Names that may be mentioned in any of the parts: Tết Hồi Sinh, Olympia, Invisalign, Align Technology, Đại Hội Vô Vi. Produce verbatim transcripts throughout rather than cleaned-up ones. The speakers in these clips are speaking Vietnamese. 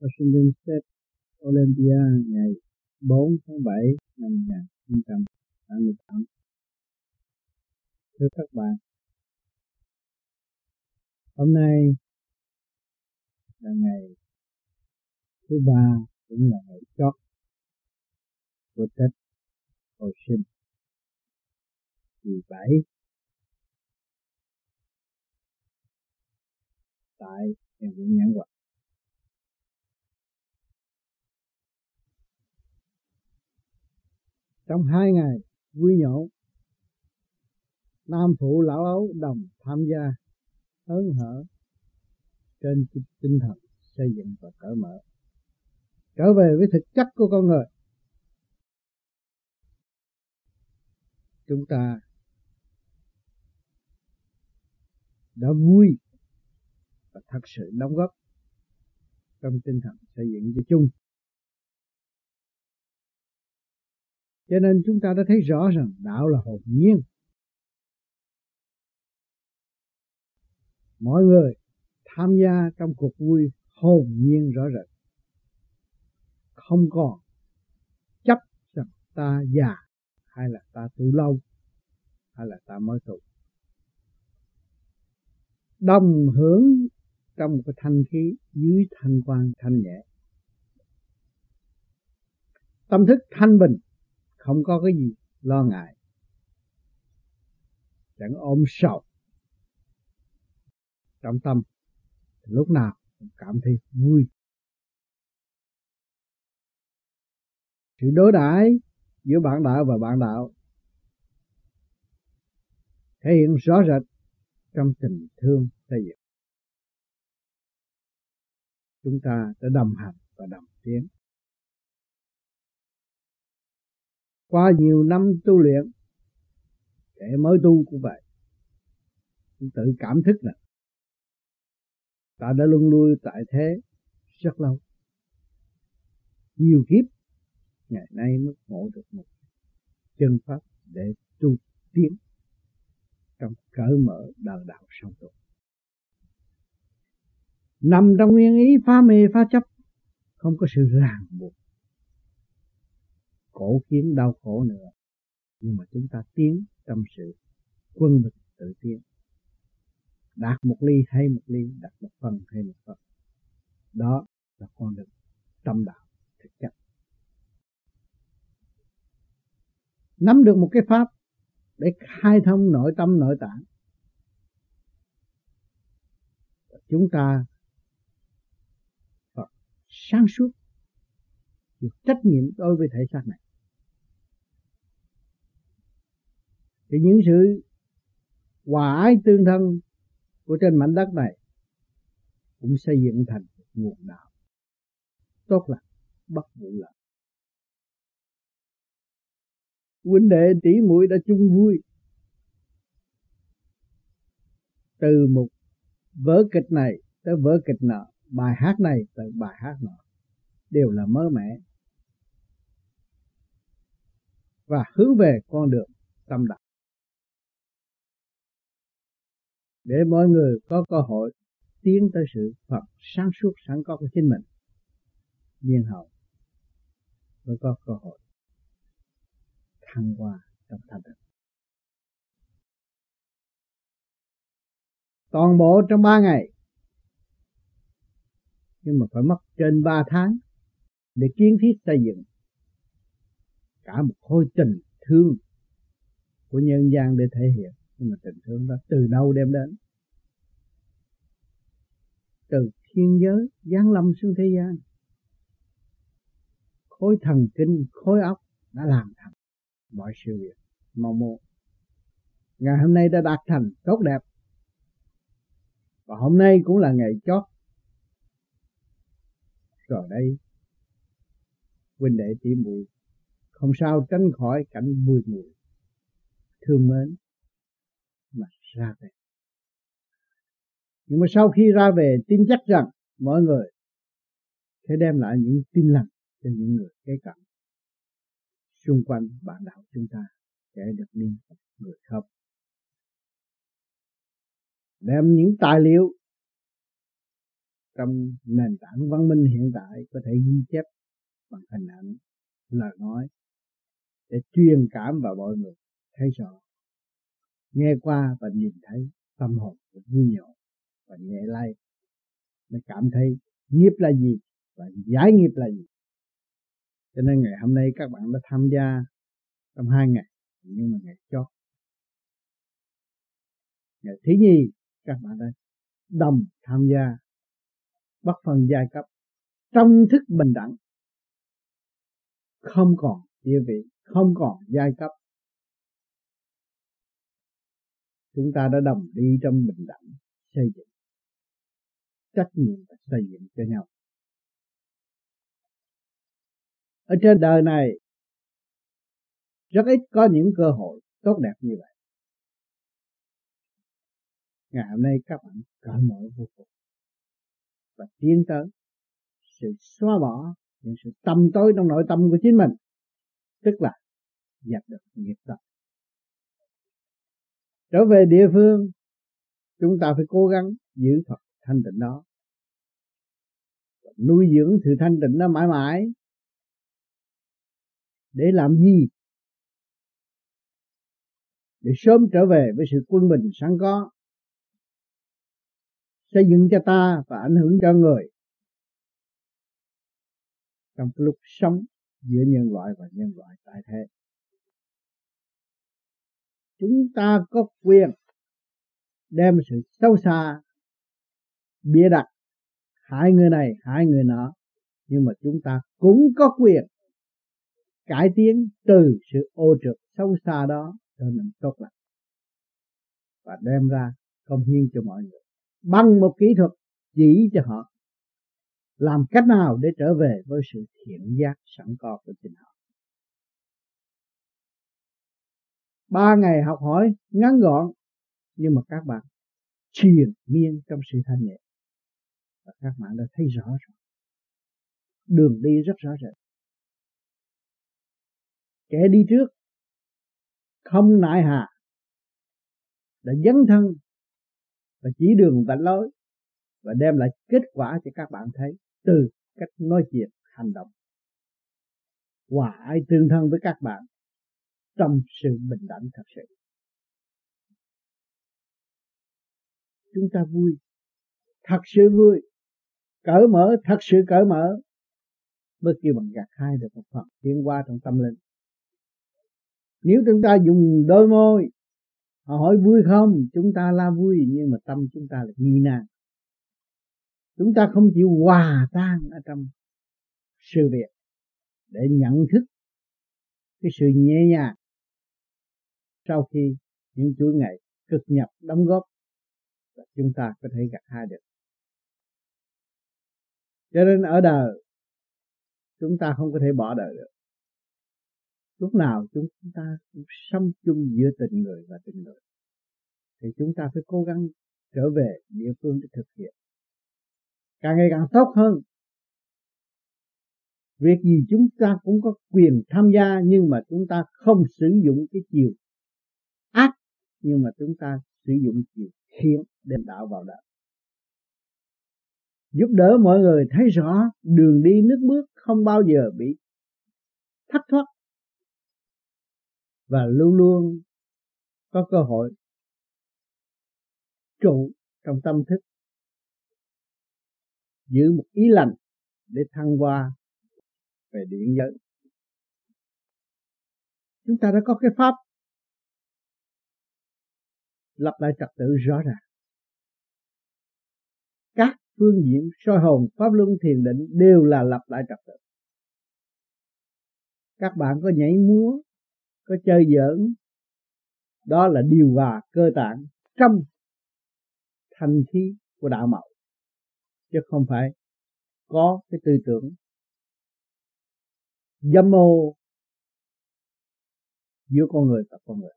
Washington State, Olympia ngày bốn tháng bảy năm một nghìn chín trăm tám mươi tám. Thưa các bạn, hôm nay là ngày thứ ba, cũng là ngày chót của Tết Hồi Sinh. Vì vậy, tại nhà Nguyễn Nhãn Hoạt, trong hai ngày vui nhộn, nam phụ lão ấu đồng tham gia hớn hở trên tinh thần xây dựng và cởi mở, trở về với thực chất của con người. Chúng ta đã vui và thật sự đóng góp trong tinh thần xây dựng cho chung. Cho nên chúng ta đã thấy rõ rằng đạo là hồn nhiên. Mọi người tham gia trong cuộc vui hồn nhiên rõ rệt. Không còn chấp rằng ta già hay là ta tu lâu hay là ta mới tu. Đồng hưởng trong một cái thanh khí dưới thanh quan thanh nhẹ. Tâm thức thanh bình, không có cái gì lo ngại, chẳng ôm sầu trong tâm, lúc nào cũng cảm thấy vui. Sự đối đãi giữa bạn đạo và bạn đạo thể hiện rõ rệt trong tình thương xây dựng. Chúng ta đã đồng hành và đồng tiến. Qua nhiều năm tu luyện, trẻ mới tu cũng vậy, cũng tự cảm thức là ta đã luân lui tại thế rất lâu, nhiều kiếp, ngày nay mới ngộ được một chân pháp để tu tiến trong cởi mở đời đạo song tu, nằm trong nguyên ý phá mê phá chấp, không có sự ràng buộc cổ kiến đau khổ nữa, nhưng mà chúng ta tiến trong sự quân bình tự tiến, đạt một ly hay một ly, đạt một phần hay một phần, đó là con đường tâm đạo thực chất. Nắm được một cái pháp để khai thông nội tâm nội tạng, chúng ta Phật sáng suốt được trách nhiệm đối với thể xác này. Thì những sự hòa ái tương thân của trên mảnh đất này cũng xây dựng thành nguồn đạo tốt lành bất vụ lợi. Huynh đệ tỷ muội đã chung vui từ một vở kịch này tới vở kịch nọ, bài hát này tới bài hát nọ, đều là mới mẻ và hướng về con đường tâm đạo, để mọi người có cơ hội tiến tới sự Phật sáng suốt sẵn có của chính mình, nhiên hậu mới có cơ hội thăng hoa trong thanh tịnh. Toàn bộ trong ba ngày, nhưng mà phải mất trên ba tháng để kiến thiết xây dựng cả một khối tình thương của nhân gian để thể hiện. Nhưng mà tình thương đó từ đâu đem đến? Từ thiên giới giáng lâm xuống thế gian. Khối thần kinh, khối óc đã làm thành mọi sự việc mau mô. Ngày hôm nay đã đạt thành tốt đẹp, và hôm nay cũng là ngày chót. Rồi đây huynh đệ tỷ muội không sao tránh khỏi cảnh vui mùi thương mến mà ra về. Nhưng mà sau khi ra về, tin chắc rằng mọi người sẽ đem lại những tin lành cho những người kế cận xung quanh bạn đạo chúng ta, để được niềm người khóc, đem những tài liệu trong nền tảng văn minh hiện tại có thể ghi chép bằng hình ảnh, lời nói để truyền cảm vào mọi người thấy rõ, nghe qua và nhìn thấy, tâm hồn cũng vui nhộn và nhẹ lay, mới cảm thấy nghiệp là gì và giải nghiệp là gì. Cho nên ngày hôm nay các bạn đã tham gia trong hai ngày, nhưng mà ngày chót, ngày thứ nhì các bạn đã đồng tham gia bất phân giai cấp trong thức bình đẳng, không còn địa vị, không còn giai cấp. Chúng ta đã đồng đi trong bình đẳng, xây dựng trách nhiệm và xây dựng cho nhau. Ở trên đời này rất ít có những cơ hội tốt đẹp như vậy. Ngày hôm nay các bạn cởi mở vô cùng và tiến tới sự xóa bỏ những sự tăm tối trong nội tâm của chính mình, tức là dẹp được nghiệp tập. Trở về địa phương, chúng ta phải cố gắng giữ thật thanh tịnh đó, nuôi dưỡng sự thanh tịnh đó mãi mãi. Để làm gì? Để sớm trở về với sự quân bình sẵn có, xây dựng cho ta và ảnh hưởng cho người trong lúc sống giữa nhân loại và nhân loại tại thế. Chúng ta có quyền đem sự xấu xa, bịa đặt, hại người này, hại người nọ, nhưng mà chúng ta cũng có quyền cải tiến từ sự ô trược xấu xa đó cho mình tốt lành và đem ra công hiến cho mọi người bằng một kỹ thuật chỉ cho họ làm cách nào để trở về với sự thiện giác sẵn có của chính họ. Ba ngày học hỏi ngắn gọn, nhưng mà các bạn triền miên trong sự thanh nhẹ và các bạn đã thấy rõ rồi, đường đi rất rõ rệt. Kẻ đi trước không nại hà đã dấn thân và chỉ đường vạch lối và đem lại kết quả cho các bạn thấy từ cách nói chuyện, hành động, hòa ai tương thân với các bạn trong sự bình đẳng thật sự. Chúng ta vui, thật sự vui, cởi mở, thật sự cởi mở mới kêu bằng gặt hai được một phần tiến qua trong tâm linh. Nếu chúng ta dùng đôi môi, họ hỏi vui không, chúng ta la vui, nhưng mà tâm chúng ta là nghi nan. Chúng ta không chịu hòa tan ở trong sự việc để nhận thức cái sự nhẹ nhàng sau khi những chuỗi ngày cực nhập đóng góp, và chúng ta có thể gặt hái được. Cho nên ở đời chúng ta không có thể bỏ đời được. Lúc nào chúng ta cũng sống chung giữa tình người và tình người, thì chúng ta phải cố gắng trở về địa phương để thực hiện càng ngày càng tốt hơn. Việc gì chúng ta cũng có quyền tham gia, nhưng mà chúng ta không sử dụng cái chiều ác, nhưng mà chúng ta sử dụng chiều thiện để đạo vào đạo, giúp đỡ mọi người thấy rõ đường đi nước bước, không bao giờ bị thất thoát và luôn luôn có cơ hội trụ trong tâm thức, giữ một ý lành để thăng qua về điện giới. Chúng ta đã có cái pháp lập lại trật tự rõ ràng. Các phương diện soi hồn, pháp luân, thiền định đều là lập lại trật tự. Các bạn có nhảy múa, có chơi giỡn, đó là điều hòa cơ tạng trong thanh khí của đạo mẫu, chứ không phải có cái tư tưởng dâm ô giữa con người và con người.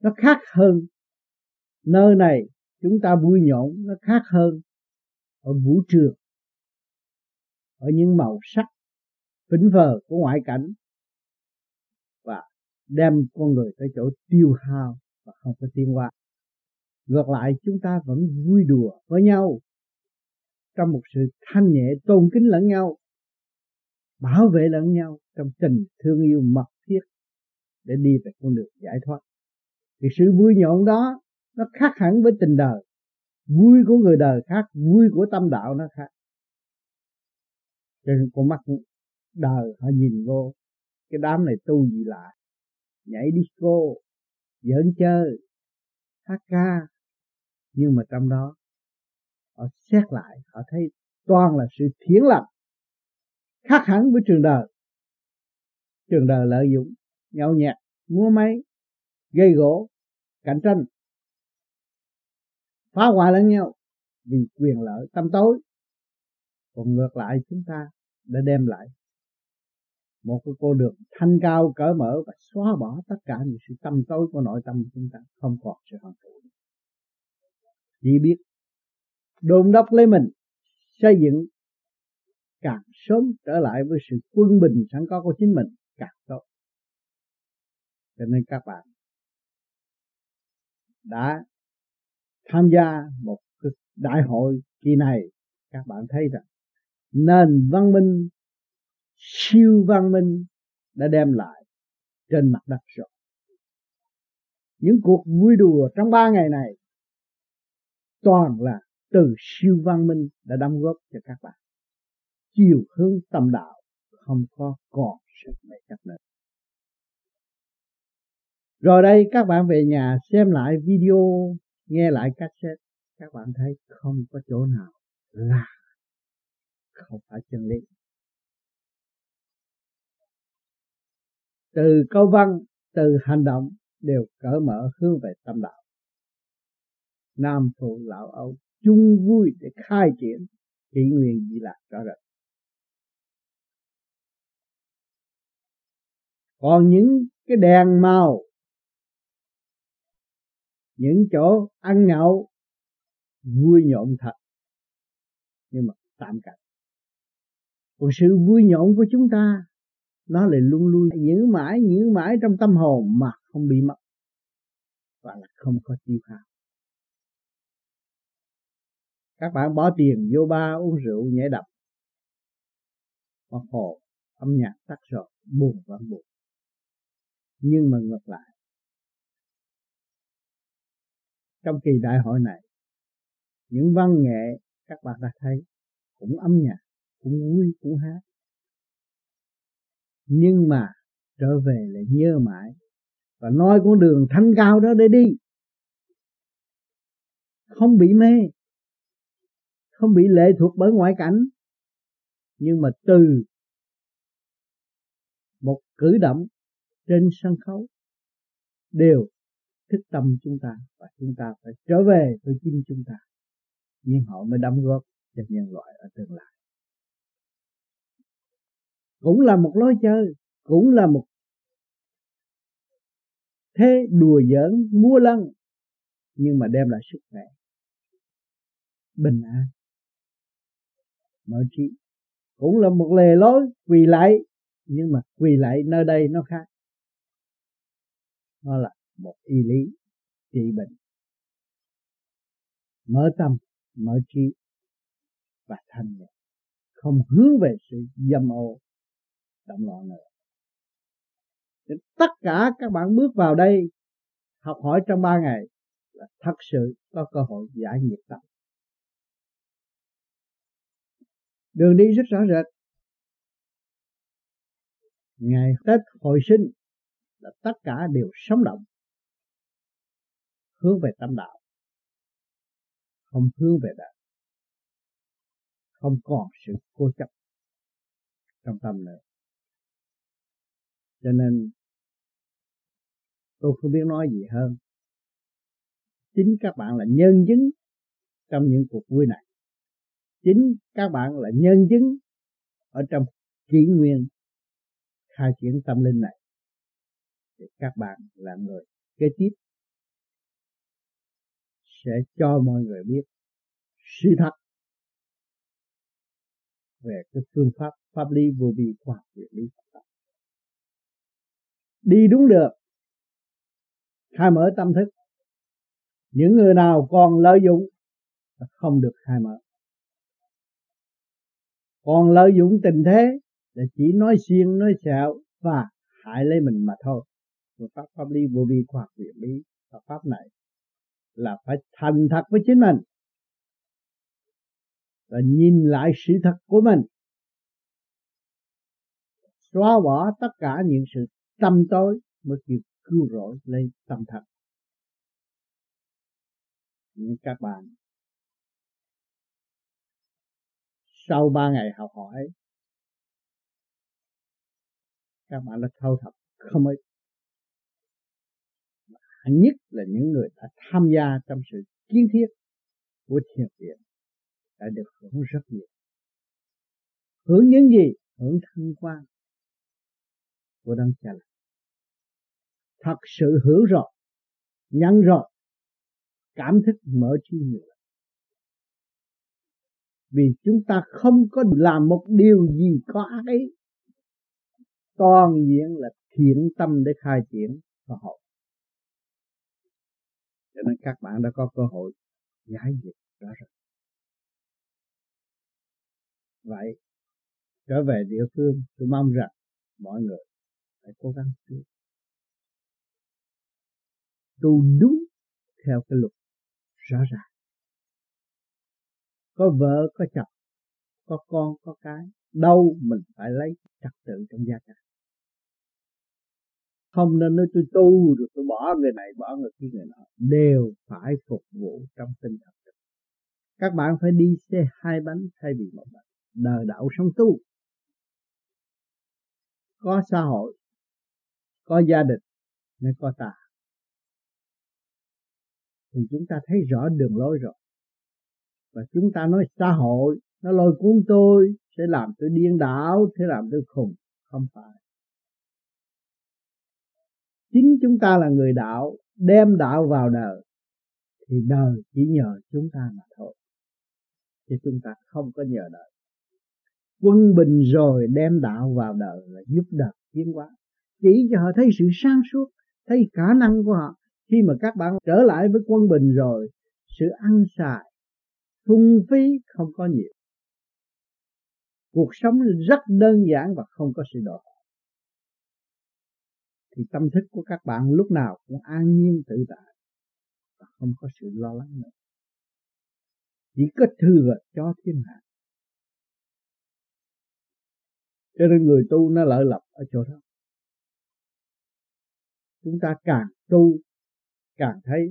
Nó khác hơn nơi này chúng ta vui nhộn, nó khác hơn ở vũ trường, ở những màu sắc phỉnh phờ của ngoại cảnh, và đem con người tới chỗ tiêu hao và không có tiến hóa. Ngược lại chúng ta vẫn vui đùa với nhau, trong một sự thanh nhẹ tôn kính lẫn nhau, bảo vệ lẫn nhau trong tình thương yêu mật thiết để đi về con đường giải thoát. Thì sự vui nhộn đó nó khác hẳn với tình đời. Vui của người đời khác, vui của tâm đạo nó khác. Cho nên con mắt đời họ nhìn vô cái đám này tu gì lạ, nhảy disco, giỡn chơi, hát ca, nhưng mà trong đó họ xét lại, họ thấy toàn là sự thiển lành, khác hẳn với trường đời. Trường đời lợi dụng nhậu nhẹt, múa máy, gây gỗ, cạnh tranh, phá hoại lẫn nhau vì quyền lợi tăm tối. Còn ngược lại, chúng ta đã đem lại một cái con đường thanh cao, cởi mở và xóa bỏ tất cả những sự tăm tối của nội tâm của chúng ta, không còn sự hận thù, chỉ biết đôn đốc lấy mình, xây dựng càng sớm trở lại với sự quân bình sẵn có của chính mình càng tốt. Cho nên các bạn đã tham gia một cái đại hội kỳ này, các bạn thấy rằng nền văn minh, siêu văn minh đã đem lại trên mặt đất rồi. Những cuộc vui đùa trong ba ngày này toàn là từ siêu văn minh đã đóng góp cho các bạn chiều hướng tâm đạo, không có còn sự mê chấp nữa. Rồi đây các bạn về nhà xem lại video, nghe lại cassette, các bạn thấy không có chỗ nào là không phải chân lý. Từ câu văn, từ hành động đều cởi mở hướng về tâm đạo. Nam phụ lão Âu chung vui để khai triển kỷ nguyên dị lạc rõ rệt. Còn những cái đèn màu, những chỗ ăn nhậu vui nhộn thật, nhưng mà tạm cảnh. Còn sự vui nhộn của chúng ta nó lại luôn luôn giữ mãi, giữ mãi trong tâm hồn mà không bị mất, và là không có tiêu hao. Các bạn bỏ tiền vô ba uống rượu nhảy đập, mà hồ âm nhạc tắt rồi, buồn vẫn buồn. Nhưng mà ngược lại, trong kỳ đại hội này, những văn nghệ các bạn đã thấy cũng âm nhạc, cũng vui, cũng hát, nhưng mà trở về lại nhớ mãi và nói con đường thanh cao đó để đi, không bị mê, không bị lệ thuộc bởi ngoại cảnh. Nhưng mà từ một cử động trên sân khấu đều thức tâm chúng ta, và chúng ta phải trở về với chính chúng ta, nhưng họ mới đóng góp cho nhân loại ở tương lai. Cũng là một lối chơi, cũng là một thế đùa giỡn, múa lân, nhưng mà đem lại sức khỏe, bình an, mở trí. Cũng là một lề lối quỳ lạy, nhưng mà quỳ lạy nơi đây nó khác, nó là một y lý trị bệnh, mở tâm, mở trí và thanh nhẹ, không hướng về sự dâm ô động loạn nữa. Nên tất cả các bạn bước vào đây học hỏi trong ba ngày là thật sự có cơ hội giải nghiệp tâm. Đường đi rất rõ rệt. Ngày Tết Hồi Sinh là tất cả đều sống động, hướng về tâm đạo, không hướng về đạo, không còn sự cố chấp trong tâm nữa. Cho nên tôi không biết nói gì hơn. Chính các bạn là nhân chứng trong những cuộc vui này. Chính các bạn là nhân chứng ở trong kỷ nguyên khai triển tâm linh này. Thì các bạn là người kế tiếp sẽ cho mọi người biết sự thật về cái phương pháp pháp lý vô vi khoa học viện lý. Đi đúng được, khai mở tâm thức. Những người nào còn lợi dụng không được khai mở, còn lợi dụng tình thế là chỉ nói xiên nói xạo và hại lấy mình mà thôi. Và pháp pháp lý vô vi, khoa học viện lý, và pháp này là phải thành thật với chính mình và nhìn lại sự thật của mình, xóa bỏ tất cả những sự tâm tối mới chịu cứu rỗi lên tâm thật. Nhưng các bạn sau ba ngày học hỏi, các bạn đã thâu thập không ít. Hạng nhất là những người đã tham gia trong sự kiến thiết của thiền viện đã được hưởng rất nhiều. Hưởng những gì? Hưởng thanh quan của Đấng Cha Lành. Thật sự hưởng rồi, nhận rồi, cảm thức mở trí nhiều. Vì chúng ta không có làm một điều gì có ác ý, toàn diện là thiện tâm để khai triển và học. Cho nên các bạn đã có cơ hội giải dịch rõ ràng. Vậy trở về địa phương, tôi mong rằng mọi người phải cố gắng tu, tu đúng theo cái luật rõ ràng. Có vợ, có chồng, có con, có cái, đâu mình phải lấy trật tự trong gia đình. Không nên nói tôi tu rồi tôi bỏ người này, bỏ người kia, người nọ. Đều phải phục vụ trong tinh thần. Các bạn phải đi xe hai bánh thay vì một bánh. Đời đạo sống tu. Có xã hội, có gia đình, nên có ta. Thì chúng ta thấy rõ đường lối rồi. Và chúng ta nói xã hội, nó lôi cuốn tôi, sẽ làm tôi điên đảo, sẽ làm tôi khùng. Không phải. Chính chúng ta là người đạo, đem đạo vào đời, thì đời chỉ nhờ chúng ta mà thôi. Chứ chúng ta không có nhờ đời. Quân bình rồi đem đạo vào đời là giúp đời tiến hóa. Chỉ cho họ thấy sự sáng suốt, thấy khả năng của họ. Khi mà các bạn trở lại với quân bình rồi, sự ăn xài, phung phí không có nhiều. Cuộc sống rất đơn giản và không có sự đòi hỏi. Thì tâm thức của các bạn lúc nào cũng an nhiên tự tại và không có sự lo lắng nữa. Chỉ có thừa cho thiên hạ. Cho nên người tu nó lợi lộc ở chỗ đó. Chúng ta càng tu càng thấy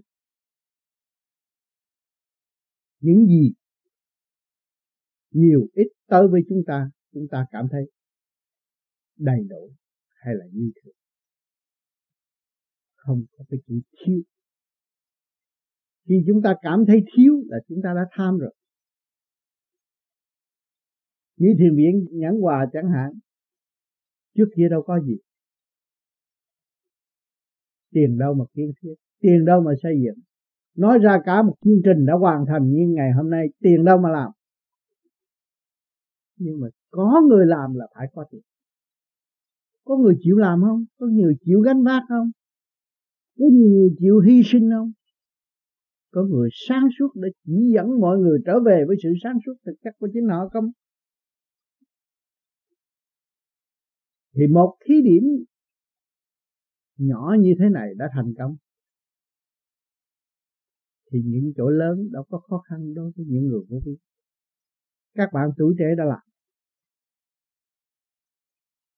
những gì nhiều ít tới với chúng ta, chúng ta cảm thấy đầy đủ hay là như thường. Không có cái chữ thiếu. Khi chúng ta cảm thấy thiếu là chúng ta đã tham rồi. Như thiền viện nhẫn hòa chẳng hạn, trước kia đâu có gì. Tiền đâu mà kiến thiết, tiền đâu mà xây dựng. Nói ra cả một chương trình đã hoàn thành, nhưng ngày hôm nay tiền đâu mà làm. Nhưng mà có người làm là phải có tiền. Có người chịu làm không? Có người chịu gánh vác không? Có người chịu hy sinh không? Có người sáng suốt để chỉ dẫn mọi người trở về với sự sáng suốt thực chất của chính họ không? Thì một thí điểm nhỏ như thế này đã thành công. Thì những chỗ lớn đâu có khó khăn đối với những người vô vi. Các bạn tuổi trẻ đã làm.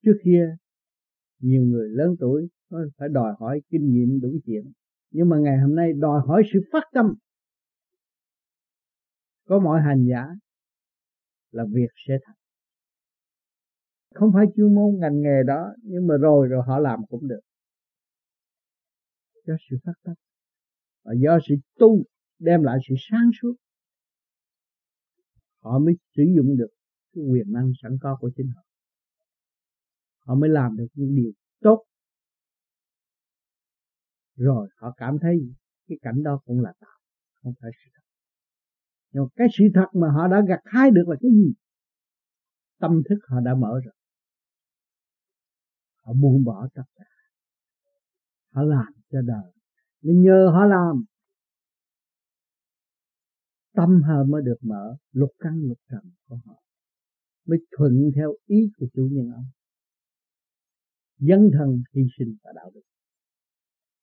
Trước kia nhiều người lớn tuổi phải đòi hỏi kinh nghiệm đủ chuyện, nhưng mà ngày hôm nay đòi hỏi sự phát tâm. Có mọi hành giả là việc sẽ thành. Không phải chuyên môn ngành nghề đó, nhưng mà rồi rồi họ làm cũng được. Do sự phát tâm và do sự tu đem lại sự sáng suốt, họ mới sử dụng được cái quyền năng sẵn có của chính họ. Họ mới làm được những điều tốt. Rồi họ cảm thấy cái cảnh đó cũng là tạo, không phải sự thật. Nhưng cái sự thật mà họ đã gặt hái được là cái gì? Tâm thức họ đã mở rồi. Họ buông bỏ tất cả. Họ làm cho đời. Mình nhờ họ làm, tâm họ mới được mở, lục căn lục trần của họ mới thuận theo ý của chủ nhân ông, dấn thân hy sinh và đạo đức.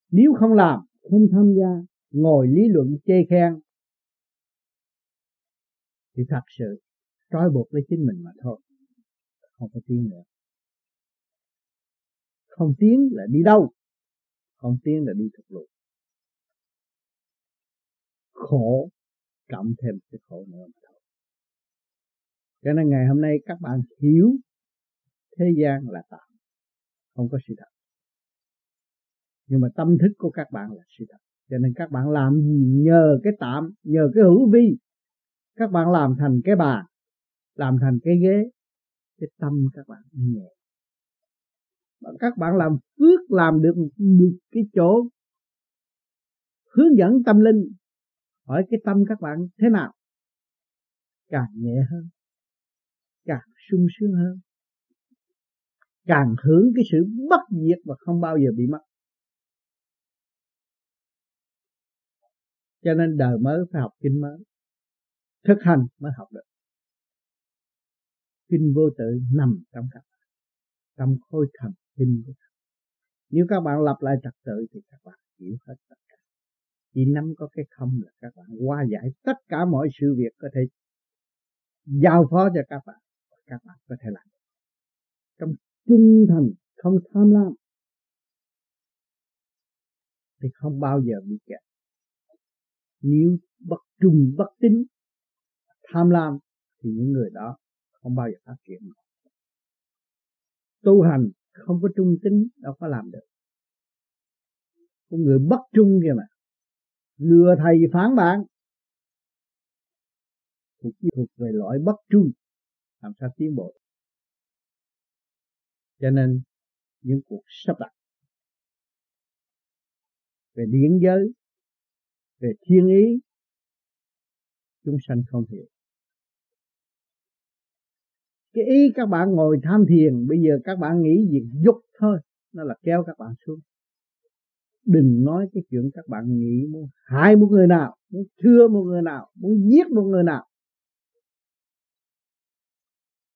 Nếu không làm, không tham gia, ngồi lý luận chê khen thì thật sự trói buộc lấy chính mình mà thôi, không có tiến nữa. Không tiến là đi đâu? Không tiến là đi thực lụt, khổ cộng thêm cái khổ nữa mà thôi. Cho nên ngày hôm nay các bạn hiểu thế gian là tạm, không có sự thật, nhưng mà tâm thức của các bạn là sự thật. Cho nên các bạn làm gì nhờ cái tạm, nhờ cái hữu vi, các bạn làm thành cái bàn, làm thành cái ghế, cái tâm các bạn nhẹ. Các bạn làm phước, làm được một cái chỗ hướng dẫn tâm linh, hỏi cái tâm các bạn thế nào, càng nhẹ hơn, càng sung sướng hơn, càng hưởng cái sự bất diệt và không bao giờ bị mất. Cho nên đời mới phải học kinh mới, thực hành mới học được. Kinh vô tự nằm trong các bạn, trong khối thần kinh của các bạn. Nếu các bạn lập lại trật tự thì các bạn hiểu hết tất cả. Chỉ nắm có cái không là các bạn hóa giải tất cả mọi sự việc có thể giao phó cho các bạn, và các bạn có thể làm trong trung thành, không tham lam thì không bao giờ bị kẹt. Nếu bất trung, bất tín, tham lam thì những người đó không bao giờ phát triển. Tu hành không có trung tín đâu có làm được. Con người bất trung kia mà lừa thầy phán bạn thuộc, thuộc về loại bất trung, làm sao tiến bộ. Cho nên những cuộc sắp đặt về điển giới, về thiên ý, chúng sanh không hiểu. Cái ý các bạn ngồi tham thiền, bây giờ các bạn nghĩ việc dục thôi, nó là kéo các bạn xuống. Đừng nói cái chuyện các bạn nghĩ muốn hại một người nào, muốn thưa một người nào, muốn giết một người nào,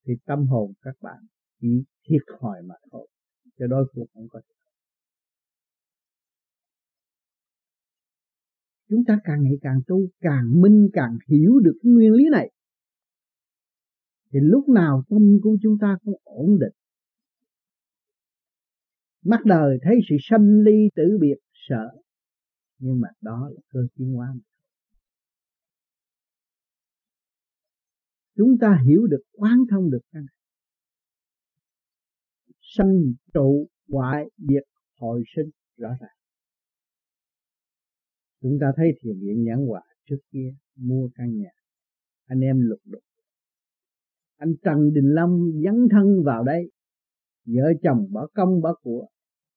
thì tâm hồn các bạn chỉ thiệt thòi mà thôi, cho đối phương không có. Chúng ta càng ngày càng tu, càng minh, càng hiểu được cái nguyên lý này thì lúc nào tâm của chúng ta cũng ổn định. Mắt đời thấy sự sanh ly tử biệt sợ, nhưng mà đó là cơ tiến hóa. Chúng ta hiểu được, quán thông được cái này. Sanh trụ hoại diệt hồi sinh rõ ràng. Chúng ta thấy thiền viện Nhãn Hòa trước kia mua căn nhà, anh em lục đục. Anh Trần Đình Long dấn thân vào đây, vợ chồng bỏ công bỏ của,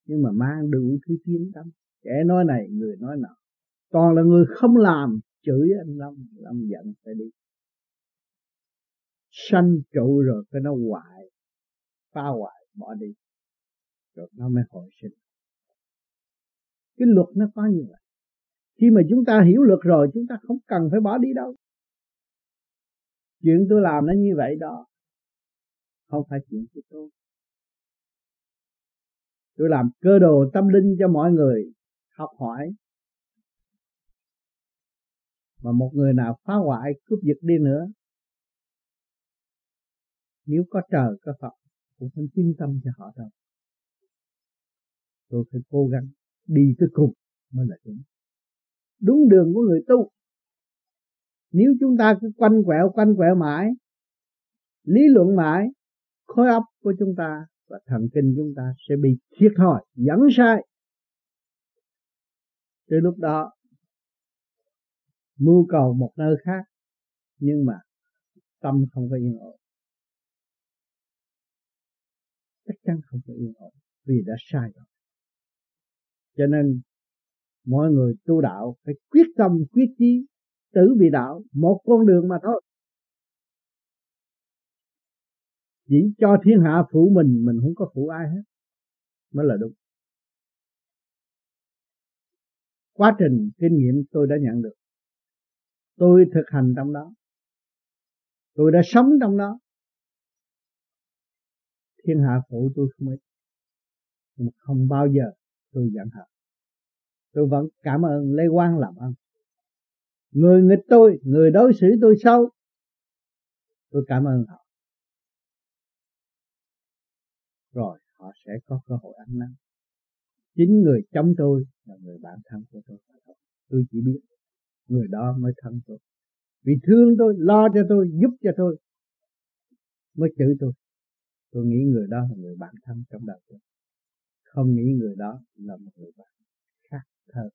nhưng mà mang đủ thứ tiếng tâm, kẻ nói này người nói nọ, toàn là người không làm, chửi anh Long, Long giận phải đi. Sanh trụ rồi cái nó hoại, phá hoại bỏ đi, rồi nó mới hồi sinh. Cái luật nó có như vậy. Khi mà chúng ta hiểu luật rồi, chúng ta không cần phải bỏ đi đâu. Chuyện tôi làm nó như vậy đó, không phải chuyện của tôi. Tôi làm cơ đồ tâm linh cho mọi người học hỏi, mà một người nào phá hoại, cướp giật đi nữa, nếu có trời có Phật cũng không chuyên tâm cho họ đâu. Tôi phải cố gắng đi tới cùng mới là đúng, đúng đường của người tu. Nếu chúng ta cứ quanh quẹo quanh quẹo mãi, lý luận mãi, khối óc của chúng ta và thần kinh chúng ta sẽ bị thiệt thòi, dẫn sai. Từ lúc đó mưu cầu một nơi khác, nhưng mà tâm không có yên ổn, chắc chắn không có yên ổn vì đã sai rồi. Cho nên mọi người tu đạo phải quyết tâm quyết chí, tử vì đạo, một con đường mà thôi. Chỉ cho thiên hạ phụ mình, mình không có phụ ai hết mới là đúng. Quá trình kinh nghiệm tôi đã nhận được, tôi thực hành trong đó, tôi đã sống trong đó, thiên hạ phụ tôi không ít, nhưng không bao giờ tôi giận hờn. Tôi vẫn cảm ơn lấy quan làm ơn. Người nghịch tôi, người đối xử tôi xấu, tôi cảm ơn họ. Rồi họ sẽ có cơ hội ăn năn. Chính người chống tôi là người bạn thân của tôi. Tôi chỉ biết người đó mới thân tôi, vì thương tôi, lo cho tôi, giúp cho tôi, mới chửi tôi. Tôi nghĩ người đó là người bạn thân trong đời tôi, không nghĩ người đó là một người bạn khác thật.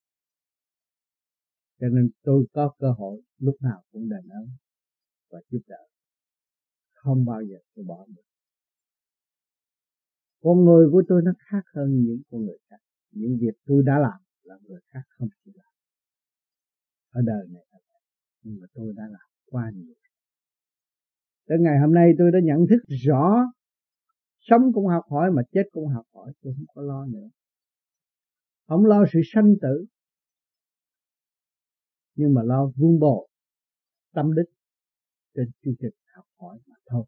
Cho nên tôi có cơ hội lúc nào cũng đền ơn và giúp đỡ, không bao giờ tôi bỏ được. Con người của tôi nó khác hơn những con người khác. Những việc tôi đã làm là người khác không thể làm ở đời này, nhưng mà tôi đã làm qua nhiều. Tới ngày hôm nay tôi đã nhận thức rõ, sống cũng học hỏi mà chết cũng học hỏi. Tôi không có lo nữa, không lo sự sanh tử, nhưng mà lo vun bồi tâm đức trên chương trình học hỏi mà thôi.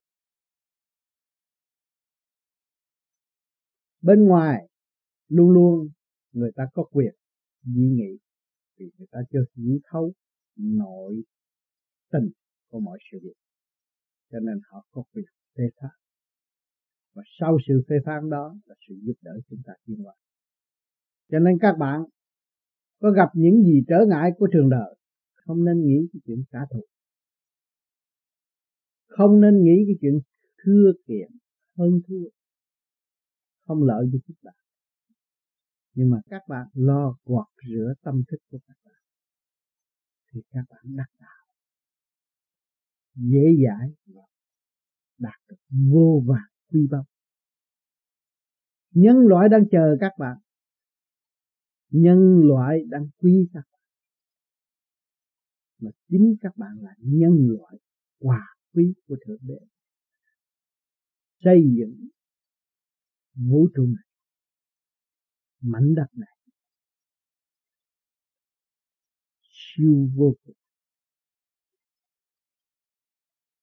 Bên ngoài luôn luôn người ta có quyền dị nghị, vì người ta chưa hiểu thấu nội tình của mọi sự việc, cho nên họ có quyền phê phán. Và sau sự phê phán đó là sự giúp đỡ chúng ta tiến hóa. Cho nên các bạn có gặp những gì trở ngại của trường đời, không nên nghĩ cái chuyện trả thù, không nên nghĩ cái chuyện thưa kiện hơn thua, không lợi cho các bạn. Nhưng mà các bạn lo gọt rửa tâm thức của các bạn thì các bạn đắc đạo dễ dãi và đạt được vô vàn quy báu. Nhân loại đang chờ các bạn, nhân loại đang quý các bạn, mà chính các bạn là nhân loại quà quý của Thượng Đế xây dựng vũ trụ này, mảnh đất này siêu vô cùng.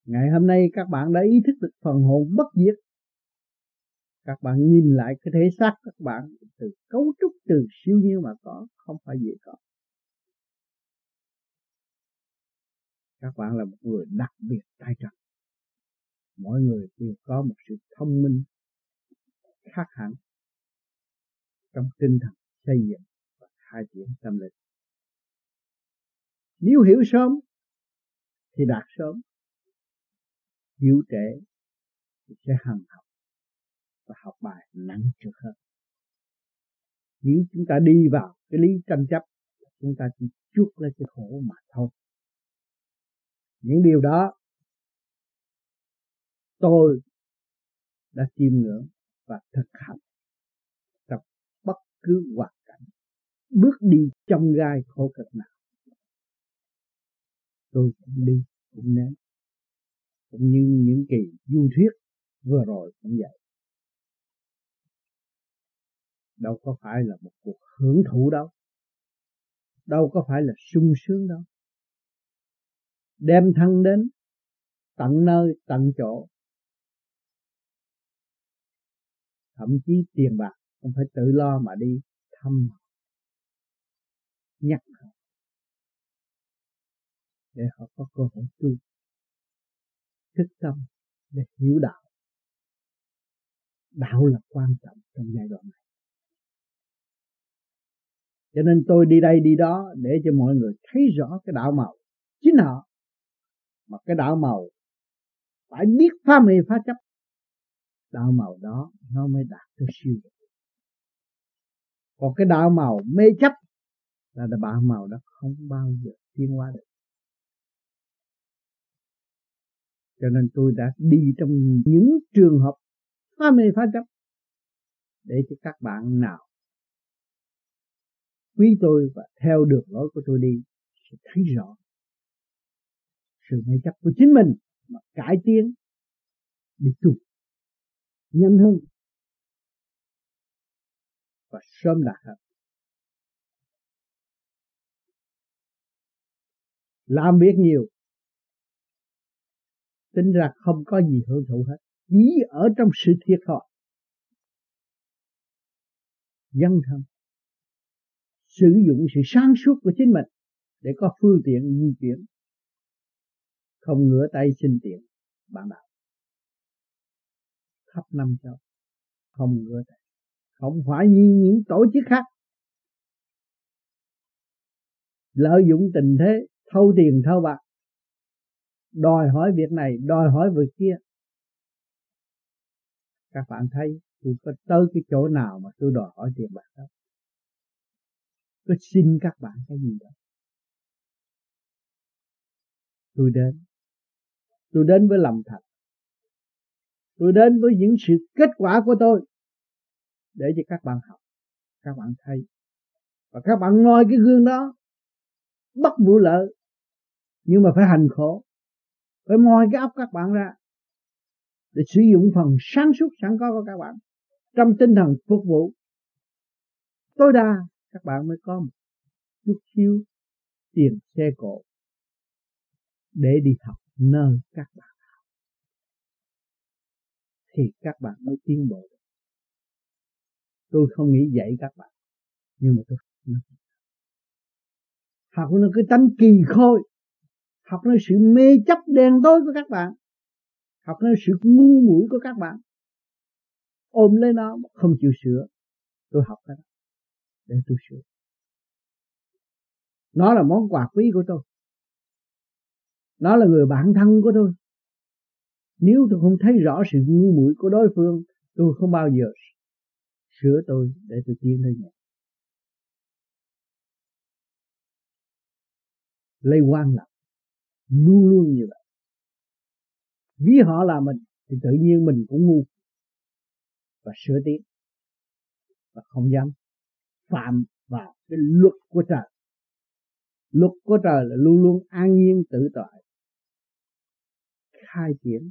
Ngày hôm nay các bạn đã ý thức được phần hồn bất diệt. Các bạn nhìn lại cái thể xác các bạn, từ cấu trúc từ siêu nhiên mà có, không phải dễ có. Các bạn là một người đặc biệt tài trật. Mỗi người đều có một sự thông minh khác hẳn trong tinh thần xây dựng và khai triển tâm linh. Nếu hiểu sớm thì đạt sớm, hiểu trễ thì sẽ hằng học và học bài nặng trược hơn. Nếu chúng ta đi vào cái lý tranh chấp, chúng ta chỉ chuốc lấy cái khổ mà thôi. Những điều đó tôi đã chiêm ngưỡng và thực hành trong bất cứ hoàn cảnh, bước đi trong gai khổ cực nào, tôi cũng đi, cũng nếm, cũng như những kỳ du thuyết vừa rồi cũng vậy. Đâu có phải là một cuộc hưởng thụ đâu, đâu có phải là sung sướng đâu. Đem thân đến tận nơi, tận chỗ, thậm chí tiền bạc không phải tự lo mà đi thăm, nhắc họ để họ có cơ hội tu thức tâm để hiểu đạo. Đạo là quan trọng trong giai đoạn này. Cho nên tôi đi đây đi đó để cho mọi người thấy rõ cái đạo màu chính họ. Mà cái đạo màu phải biết phá mê phá chấp, đạo màu đó nó mới đạt tới siêu. Còn cái đạo màu mê chấp là đạo màu đó không bao giờ tiến hóa được. Cho nên tôi đã đi trong những trường hợp phá mê phá chấp để cho các bạn nào quý tôi và theo đường lối của tôi đi sẽ thấy rõ sự mê chấp của chính mình mà cải tiến đi tu nhanh hơn và sớm đạt hơn. Làm việc nhiều, tính ra không có gì hưởng thụ hết, chỉ ở trong sự thiệt thòi dấn thân, sử dụng sự sáng suốt của chính mình để có phương tiện di chuyển, không ngửa tay xin tiền bạn đạo khắp năm châu, không ngửa tay, không phải như những tổ chức khác lợi dụng tình thế thâu tiền thâu bạc, đòi hỏi việc này đòi hỏi việc kia. Các bạn thấy tôi có tới cái chỗ nào mà tôi đòi hỏi tiền bạc đâu, tôi xin các bạn cái gì đâu. Tôi đến, tôi đến với lòng thành, tôi đến với những sự kết quả của tôi để cho các bạn học, các bạn thấy, và các bạn noi cái gương đó bất vụ lợi, nhưng mà phải hành khổ, phải moi cái óc các bạn ra để sử dụng phần sáng suốt sẵn có của các bạn trong tinh thần phục vụ tối đa, các bạn mới có một chút xíu tiền xe cộ để đi học nơi các bạn học, thì các bạn mới tiến bộ được. Tôi không nghĩ dạy các bạn, nhưng mà tôi học nó cái tánh kỳ khôi, học nó sự mê chấp đen tối của các bạn, học nó sự ngu muội của các bạn, ôm lấy nó không chịu sửa. Tôi học cái đó để tôi sửa. Nó là món quà quý của tôi, nó là người bạn thân của tôi. Nếu tôi không thấy rõ sự ngu muội của đối phương, tôi không bao giờ sửa tôi để tôi tiến lên. Lấy quan là luôn luôn như vậy. Ví họ là mình thì tự nhiên mình cũng ngu và sửa tiến, và không dám phạm vào cái luật của trời. Luật của trời là luôn luôn an nhiên tự tại, khai triển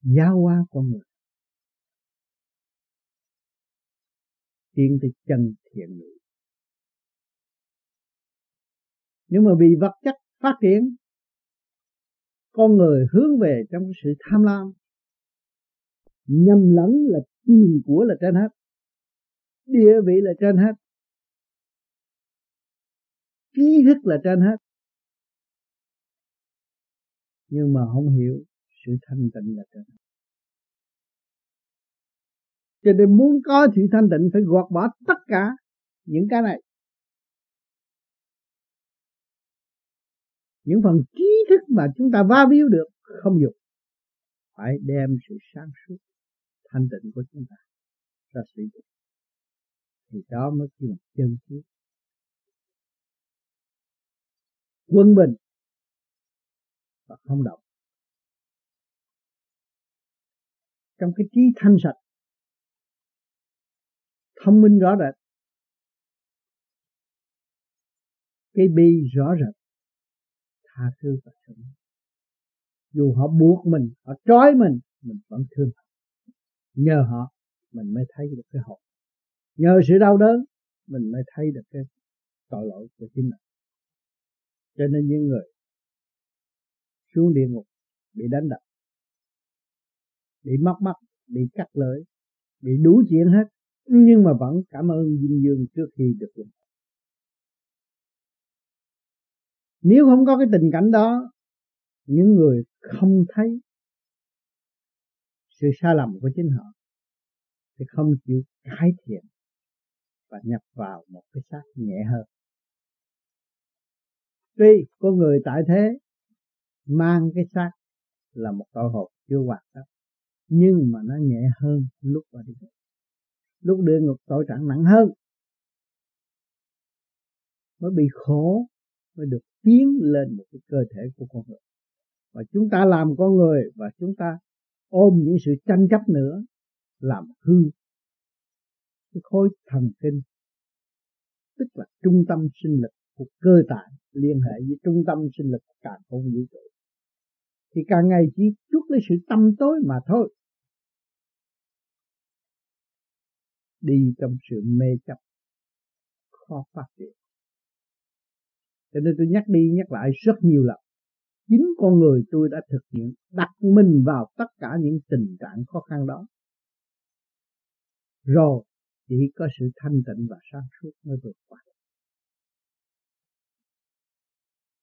giáo hóa con người tiến tới chân thiện mỹ. Nhưng mà vì vật chất phát triển, con người hướng về trong sự tham lam, nhầm lẫn là tiền của là trên hết, địa vị là trên hết, ký thức là trên hết, nhưng mà không hiểu sự thanh tịnh là trên hết. Cho nên muốn có sự thanh tịnh phải gạt bỏ tất cả những cái này. Những phần trí thức mà chúng ta va víu được không dùng, phải đem sự sáng suốt thanh tịnh của chúng ta ra sử dụng, thì đó mới là chân trí quân bình và không động. Trong cái trí thanh sạch, thông minh rõ rệt, cái bi rõ rệt, tha thứ và thương. Dù họ buộc mình, họ trói mình, mình vẫn thương họ. Nhờ họ mình mới thấy được cái hồn, nhờ sự đau đớn mình mới thấy được cái tội lỗi của chính mình. Cho nên những người xuống địa ngục bị đánh đập, bị móc mắt, bị cắt lưỡi, bị đủ chuyện hết, nhưng mà vẫn cảm ơn dinh dưỡng trước khi được làm. Nếu không có cái tình cảnh đó, những người không thấy sự sai lầm của chính họ thì không chịu cải thiện và nhập vào một cái xác nhẹ hơn. Tuy con người tại thế mang cái xác là một tội hồn chưa hoạt đó, nhưng mà nó nhẹ hơn lúc vào địa ngục. Lúc địa ngục tội trạng nặng hơn, mới bị khổ, mới được tiến lên một cái cơ thể của con người. Và chúng ta làm con người, và chúng ta ôm những sự tranh chấp nữa, làm hư cái khối thần kinh, tức là trung tâm sinh lực của cơ tạng liên hệ với trung tâm sinh lực của càng không vũ trụ, thì càng ngày chỉ chút lấy sự tâm tối mà thôi, đi trong sự mê chấp khó phát triển. Cho nên tôi nhắc đi nhắc lại rất nhiều lần, chính con người tôi đã thực hiện đặt mình vào tất cả những tình trạng khó khăn đó, rồi chỉ có sự thanh tịnh và sáng suốt mới vượt qua.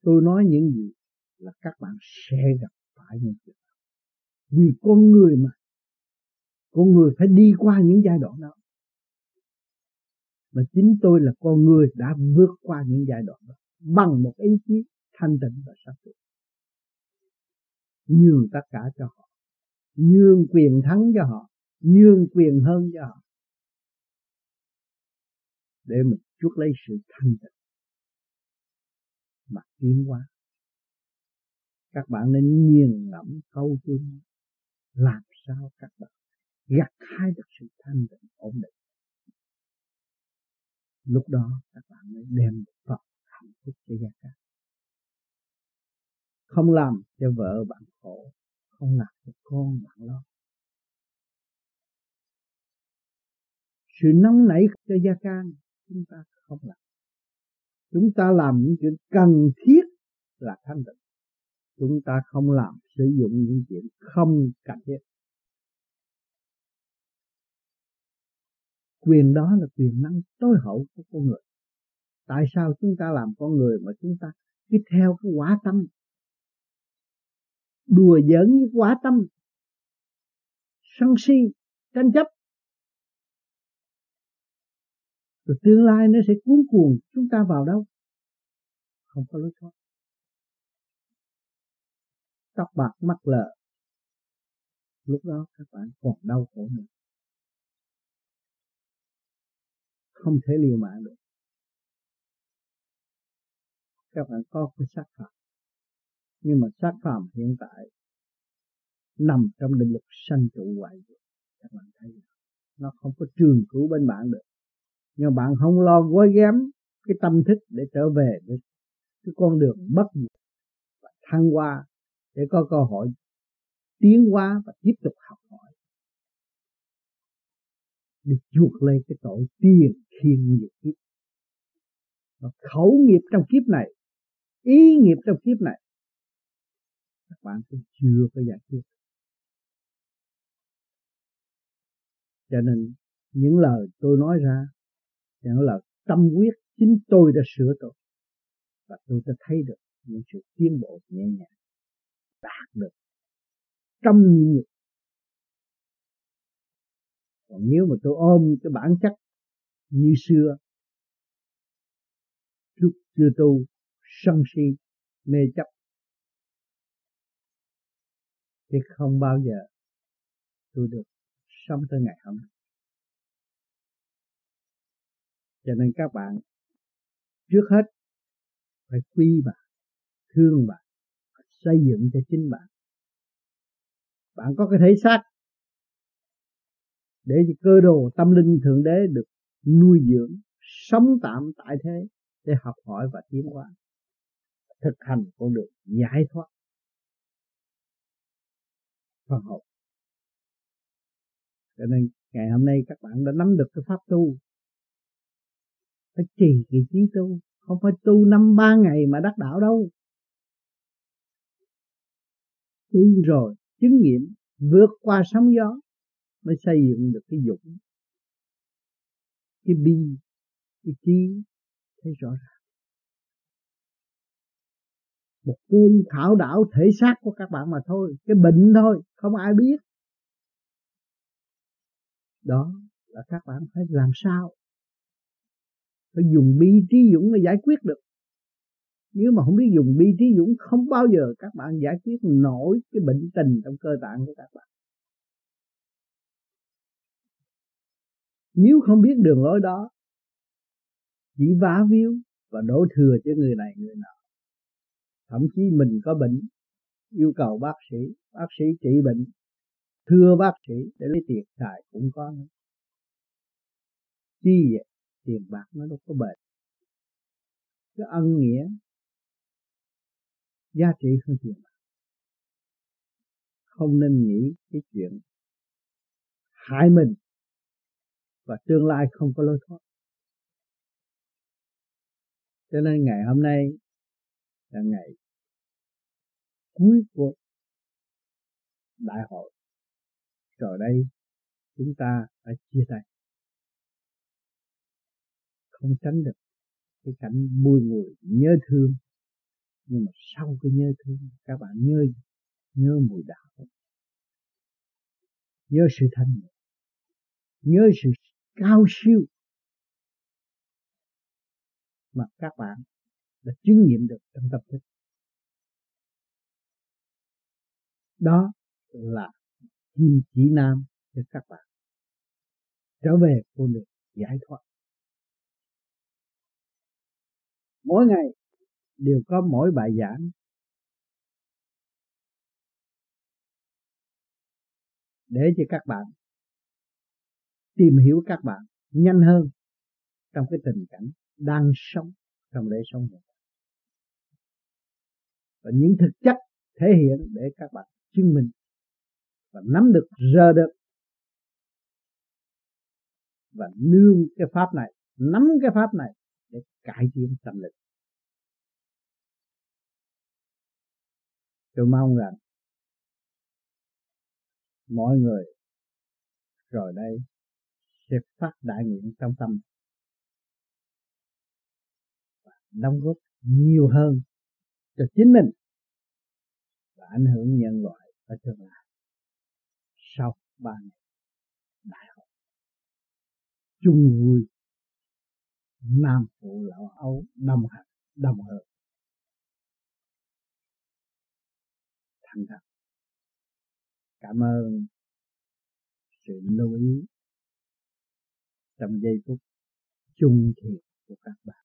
Tôi nói những gì là các bạn sẽ gặp phải những chuyện, vì con người mà, con người phải đi qua những giai đoạn đó, mà chính tôi là con người đã vượt qua những giai đoạn đó bằng một ý chí thanh tịnh và sáng suốt, nhường tất cả cho họ, nhường quyền thắng cho họ, nhường quyền hơn cho họ, để mình chuốc lấy sự thanh tịnh mà tiến hóa. Các bạn nên nghiền ngẫm câu chuyện, làm sao các bạn gặt hái được sự thanh tịnh ổn định. Lúc đó các bạn mới đem Phật hạnh phúc cho gia các. Không làm cho vợ bạn khổ, không làm cho con bạn lo. Sự nóng nảy cho gia can chúng ta không làm. Chúng ta làm những chuyện cần thiết là thanh tịnh. Chúng ta không làm, sử dụng những chuyện không cần thiết. Quyền đó là quyền năng tối hậu của con người. Tại sao chúng ta làm con người mà chúng ta cứ theo cái quả tâm, đùa giỡn với quả tâm, sân si, tranh chấp, rồi tương lai nó sẽ cuốn cuồng chúng ta vào đâu? Không có lối thoát. Tóc bạc mắt lờ, lúc đó các bạn còn đau khổ nữa, không thể liều mạng được. Các bạn có cái xác phạm, nhưng mà xác phạm hiện tại nằm trong định luật sanh trụ hoại diệt. Các bạn thấy nó không có trường cửu bên bạn được, nhưng bạn không lo gói ghém cái tâm thức để trở về với cái con đường bất diệt và thăng hoa, để có cơ hội tiến hóa và tiếp tục học hỏi, để chuộc lấy cái tội tiền khiên nhiều kiếp. Nó khẩu nghiệp trong kiếp này, ý nghiệp trong kiếp này, các bạn cũng chưa có giải quyết. Cho nên những lời tôi nói ra, những lời tâm quyết chính tôi đã sửa tôi, và tôi đã thấy được những sự tiến bộ nhẹ nhàng đạt được trong nhiều nghiệp. Còn nếu mà tôi ôm cái bản chất như xưa, lúc chưa tu, sân si, mê chấp, thì không bao giờ tôi được sống tới ngày hôm nay. Cho nên các bạn trước hết phải quý bạn, thương bạn, xây dựng cho chính bạn. Bạn có cái thể xác để cơ đồ tâm linh thượng đế được nuôi dưỡng, sống tạm tại thế để học hỏi và tiến hóa, thực hành con đường giải thoát phần hồn. Cho nên ngày hôm nay các bạn đã nắm được cái pháp tu, phải trì cái trí tu, không phải tu năm ba ngày mà đắc đạo đâu. Tu rồi chứng nghiệm, vượt qua sóng gió, mới xây dựng được cái dũng, cái bi, cái trí, thấy rõ ràng. Một cơn khảo đảo thể xác của các bạn mà thôi, cái bệnh thôi, không ai biết. Đó là các bạn phải làm sao, phải dùng bi trí dũng để giải quyết được. Nếu mà không biết dùng bi trí dũng, không bao giờ các bạn giải quyết nổi cái bệnh tình trong cơ tạng của các bạn. Nếu không biết đường lối đó, chỉ vá víu và đổ thừa cho người này người nọ. Thậm chí mình có bệnh, yêu cầu bác sĩ, bác sĩ trị bệnh, thưa bác sĩ để lấy tiền xài cũng có nữa. Chi vậy? Tiền bạc nó đâu có bền. Cái ân nghĩa giá trị hơn tiền bạc. Không nên nghĩ cái chuyện hại mình và tương lai không có lối thoát. Cho nên ngày hôm nay là ngày cuối của đại hội. Rồi đây chúng ta phải chia tay. không tránh được cái cảnh bùi ngùi nhớ thương. Nhưng mà sau cái nhớ thương, các bạn nhớ nhớ mùi đạo, nhớ sự thanh nhẹ, nhớ sự cao siêu mà các bạn đã chứng nghiệm được trong tâm thức. Đó là kim chỉ nam cho các bạn trở về con đường giải thoát. Mỗi ngày đều có mỗi bài giảng, để cho các bạn tìm hiểu các bạn nhanh hơn trong cái tình cảnh đang sống trong đời sống này. Và những thực chất thể hiện để các bạn chứng minh và nắm được, rờ được, và nương cái pháp này, nắm cái pháp này để cải tiến tâm linh. Tôi mong rằng mọi người rồi đây sẽ phát đại nguyện trong tâm và đóng góp nhiều hơn cho chính mình và ảnh hưởng nhân loại ở tương lai. Sau ba ngày đại hội, chung vui nam phụ lão ấu đồng hành đồng hợp thành thật. Cảm ơn sự lưu ý trong giây phút chung thiệt của các bạn.